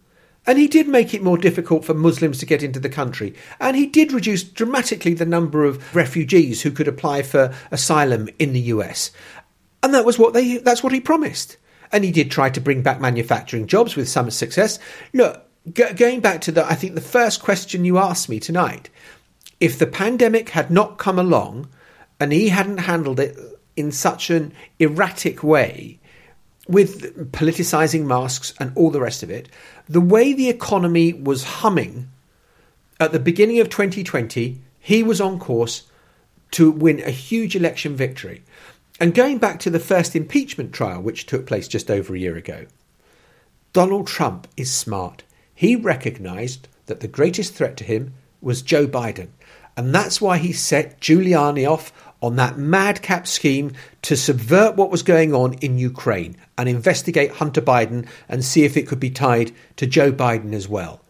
And he did make it more difficult for Muslims to get into the country. And he did reduce dramatically the number of refugees who could apply for asylum in the US. And that was that's what he promised. And he did try to bring back manufacturing jobs with some success. Look, going back to I think the first question you asked me tonight, if the pandemic had not come along and he hadn't handled it in such an erratic way, with politicizing masks and all the rest of it, the way the economy was humming at the beginning of 2020, he was on course to win a huge election victory. And going back to the first impeachment trial, which took place just over a year ago, Donald Trump is smart. He recognised that the greatest threat to him was Joe Biden. And that's why he set Giuliani off on that madcap scheme to subvert what was going on in Ukraine and investigate Hunter Biden and see if it could be tied to Joe Biden as well.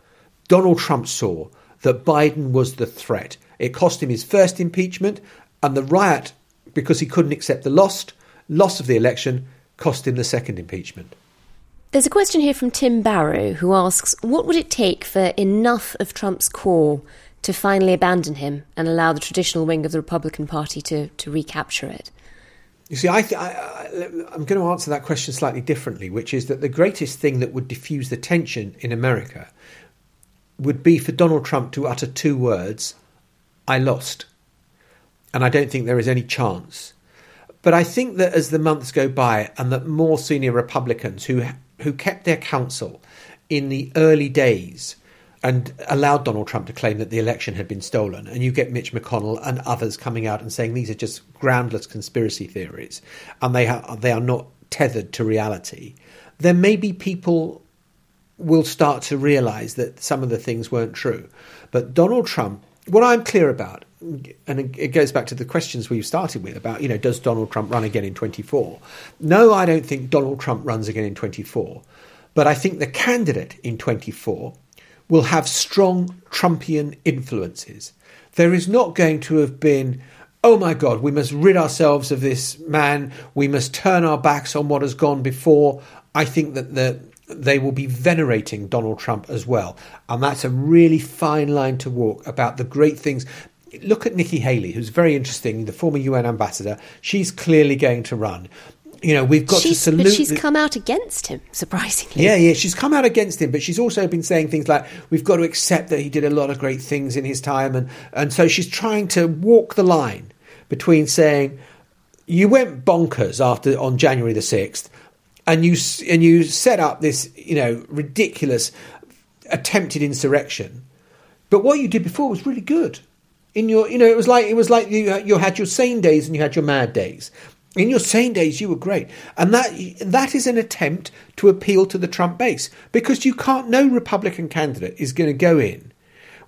Donald Trump saw that Biden was the threat. It cost him his first impeachment, and the riot, because he couldn't accept the loss of the election, cost him the second impeachment. There's a question here from Tim Barrow, who asks, what would it take for enough of Trump's core to finally abandon him and allow the traditional wing of the Republican Party to recapture it? You see, I'm going to answer that question slightly differently, which is that the greatest thing that would diffuse the tension in America would be for Donald Trump to utter two words, "I lost." And I don't think there is any chance. But I think that as the months go by and that more senior Republicans who kept their counsel in the early days and allowed Donald Trump to claim that the election had been stolen, and you get Mitch McConnell and others coming out and saying these are just groundless conspiracy theories and they are not tethered to reality, then maybe people will start to realise that some of the things weren't true. But Donald Trump, what I'm clear about, and it goes back to the questions we started with about, you know, does Donald Trump run again in 24? No, I don't think Donald Trump runs again in 24. But I think the candidate in 24 will have strong Trumpian influences. There is not going to have been, oh my God, we must rid ourselves of this man. We must turn our backs on what has gone before. I think that they will be venerating Donald Trump as well. And that's a really fine line to walk about the great things. Look at Nikki Haley, who's very interesting, the former UN ambassador. She's clearly going to run. You know, we've got to salute... But she's come out against him, surprisingly. Yeah, she's come out against him, but she's also been saying things like, we've got to accept that he did a lot of great things in his time. And so she's trying to walk the line between saying, you went bonkers on January the 6th, and you set up this, you know, ridiculous attempted insurrection. But what you did before was really good. In your, you know, it was like you had your sane days and you had your mad days. In your sane days, you were great. And that is an attempt to appeal to the Trump base, because you can't, no Republican candidate is going to go in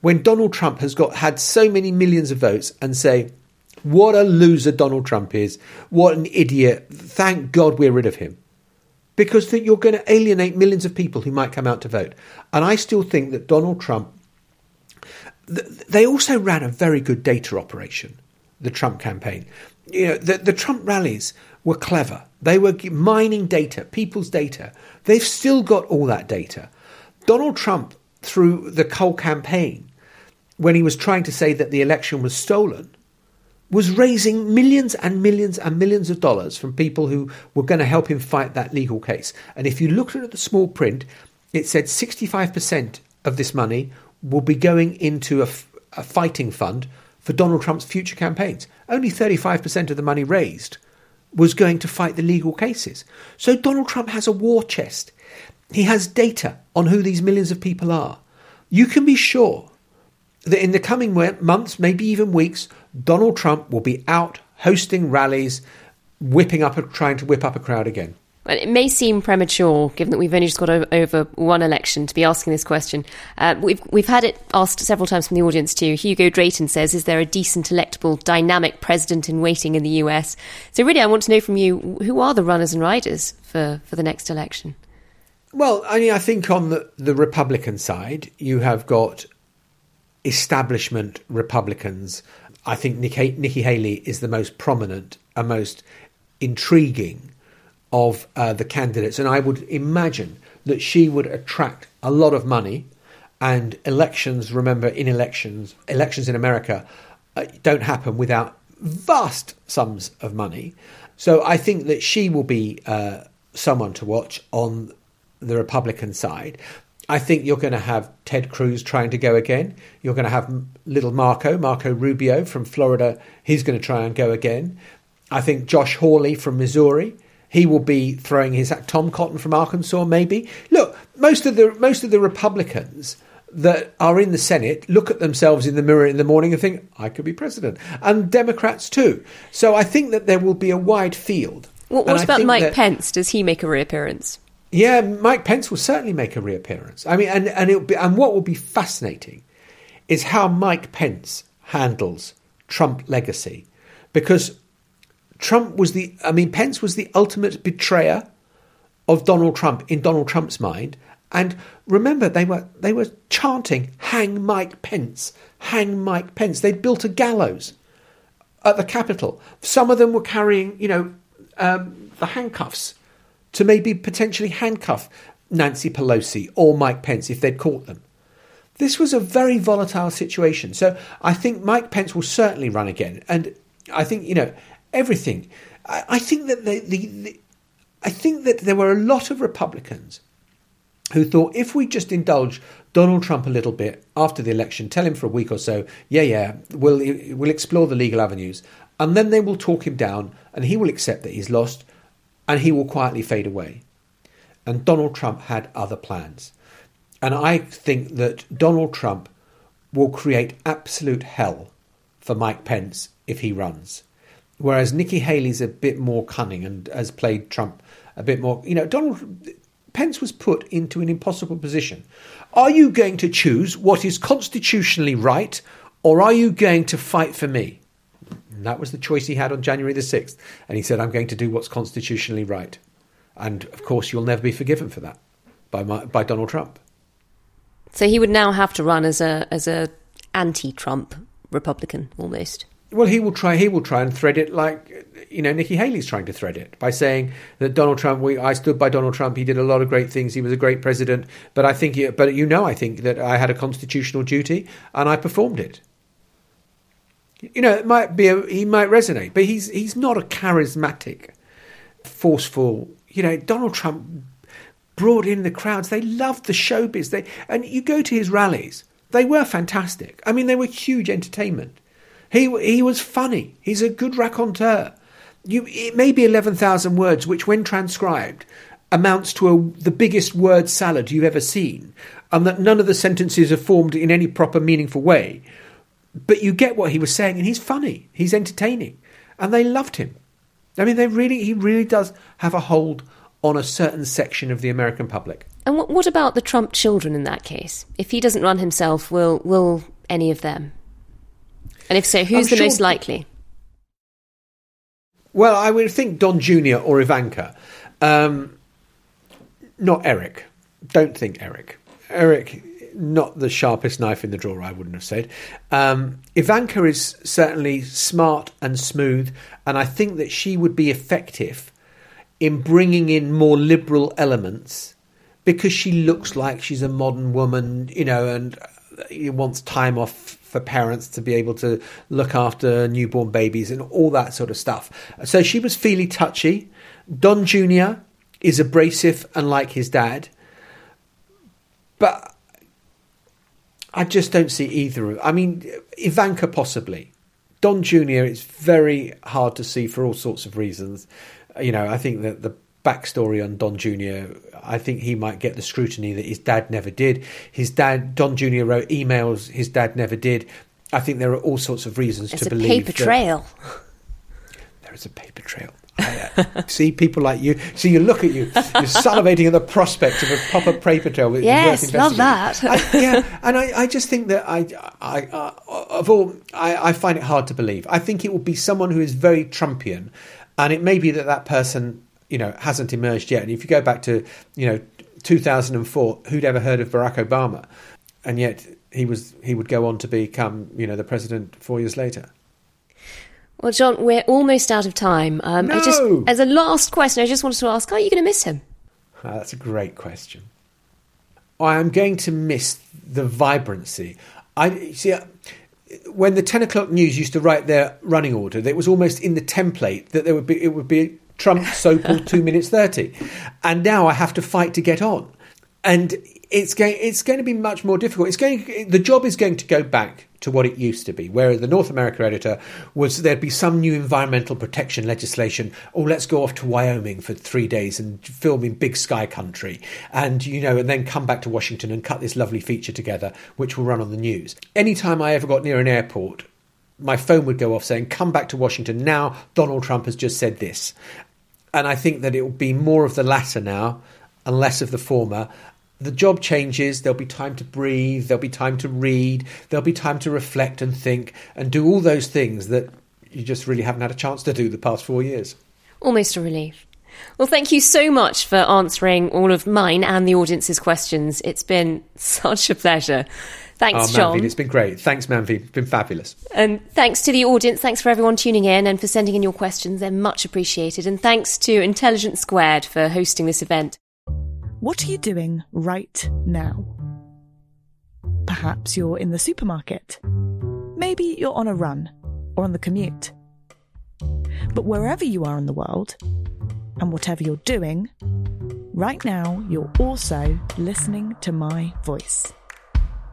when Donald Trump has had so many millions of votes and say, what a loser Donald Trump is. What an idiot. Thank God we're rid of him. Because that you're going to alienate millions of people who might come out to vote. And I still think that Donald Trump, they also ran a very good data operation, the Trump campaign. You know, the Trump rallies were clever. They were mining data, people's data. They've still got all that data. Donald Trump, through the whole campaign, when he was trying to say that the election was stolen, was raising millions and millions and millions of dollars from people who were going to help him fight that legal case. And if you looked at the small print, it said 65% of this money will be going into a fighting fund for Donald Trump's future campaigns. Only 35% of the money raised was going to fight the legal cases. So Donald Trump has a war chest. He has data on who these millions of people are. You can be sure that in the coming months, maybe even weeks, Donald Trump will be out hosting rallies, trying to whip up a crowd again. Well, it may seem premature, given that we've only just got over one election, to be asking this question. We've had it asked several times from the audience too. Hugo Drayton says, is there a decent, electable, dynamic president in waiting in the US? So really, I want to know from you, who are the runners and riders for the next election? Well, I mean, I think on the Republican side, you have got establishment Republicans. I think Nikki Haley is the most prominent and most intriguing of the candidates. And I would imagine that she would attract a lot of money. And elections, remember, elections in America don't happen without vast sums of money. So I think that she will be someone to watch on the Republican side. I think you're going to have Ted Cruz trying to go again. You're going to have little Marco Rubio from Florida. He's going to try and go again. I think Josh Hawley from Missouri He will be throwing his hat. Tom Cotton from Arkansas, maybe. Look, most of the Republicans that are in the Senate look at themselves in the mirror in the morning and think, I could be president. And Democrats too. So I think that there will be a wide field. What about Mike Pence? Does he make a reappearance? Yeah, Mike Pence will certainly make a reappearance. I mean, and what will be fascinating is how Mike Pence handles Trump legacy. Because Pence was the ultimate betrayer of Donald Trump in Donald Trump's mind. And remember, they were chanting, hang Mike Pence, hang Mike Pence. They'd built a gallows at the Capitol. Some of them were carrying, the handcuffs to maybe potentially handcuff Nancy Pelosi or Mike Pence if they'd caught them. This was a very volatile situation. So I think Mike Pence will certainly run again. And I think, everything. I think that there were a lot of Republicans who thought if we just indulge Donald Trump a little bit after the election, tell him for a week or so, we'll explore the legal avenues, and then they will talk him down and he will accept that he's lost and he will quietly fade away. And Donald Trump had other plans. And I think that Donald Trump will create absolute hell for Mike Pence if he runs. Whereas Nikki Haley's a bit more cunning and has played Trump a bit more. Donald Pence was put into an impossible position. Are you going to choose what is constitutionally right, or are you going to fight for me? And that was the choice he had on January the 6th. And he said, I'm going to do what's constitutionally right. And, of course, you'll never be forgiven for that by Donald Trump. So he would now have to run as a anti-Trump Republican, almost. Well, he will try and thread it like, Nikki Haley's trying to thread it by saying that Donald Trump, I stood by Donald Trump. He did a lot of great things. He was a great president. But I think that I had a constitutional duty and I performed it. It might be he might resonate, but he's not a charismatic, forceful, Donald Trump brought in the crowds. They loved the showbiz. And you go to his rallies. They were fantastic. I mean, they were huge entertainment. He was funny. He's a good raconteur. It may be 11,000 words, which when transcribed amounts to the biggest word salad you've ever seen, and that none of the sentences are formed in any proper meaningful way. But you get what he was saying, and he's funny. He's entertaining. And they loved him. I mean, he really does have a hold on a certain section of the American public. And what about the Trump children in that case? If he doesn't run himself, will any of them? And if so, who's the most likely? Well, I would think Don Jr. or Ivanka. Not Eric. Don't think Eric. Eric, not the sharpest knife in the drawer, I wouldn't have said. Ivanka is certainly smart and smooth, and I think that she would be effective in bringing in more liberal elements because she looks like she's a modern woman, and wants time off for parents to be able to look after newborn babies and all that sort of stuff. So she was feely touchy. Don Jr. is abrasive and like his dad. But I just don't see either of... I mean, Ivanka possibly. Don Jr. is very hard to see for all sorts of reasons. I think that the backstory on Don Jr., I think he might get the scrutiny that his dad never did. Don Jr. wrote emails his dad never did. I think there are all sorts of reasons to believe. There's a paper trail. There is a paper trail. See, people like you. See, you look at you. You're salivating at the prospect of a proper paper trail. Yes, love that. I just think that I find it hard to believe. I think it will be someone who is very Trumpian, and it may be that person hasn't emerged yet. And if you go back to, 2004, who'd ever heard of Barack Obama? And yet he would go on to become, the president 4 years later. Well, John, we're almost out of time. No! As a last question, I just wanted to ask, are you going to miss him? That's a great question. I am going to miss the vibrancy. When the 10 o'clock news used to write their running order, it was almost in the template that it would be Trump, Sopel, 2 minutes 30. And now I have to fight to get on. And It's going to be much more difficult. The job is going to go back to what it used to be, where the North America editor was, there'd be some new environmental protection legislation. Oh, let's go off to Wyoming for 3 days and film in Big Sky Country, and and then come back to Washington and cut this lovely feature together, which will run on the news. Anytime I ever got near an airport, my phone would go off saying, "Come back to Washington now. Donald Trump has just said this," and I think that it will be more of the latter now, and less of the former. The job changes, there'll be time to breathe, there'll be time to read, there'll be time to reflect and think and do all those things that you just really haven't had a chance to do the past 4 years. Almost a relief. Well, thank you so much for answering all of mine and the audience's questions. It's been such a pleasure. Thanks, John. Manveen, it's been great. Thanks, Manveen. It's been fabulous. And thanks to the audience. Thanks for everyone tuning in and for sending in your questions. They're much appreciated. And thanks to Intelligence Squared for hosting this event. What are you doing right now? Perhaps you're in the supermarket. Maybe you're on a run or on the commute. But wherever you are in the world, and whatever you're doing, right now you're also listening to my voice.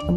And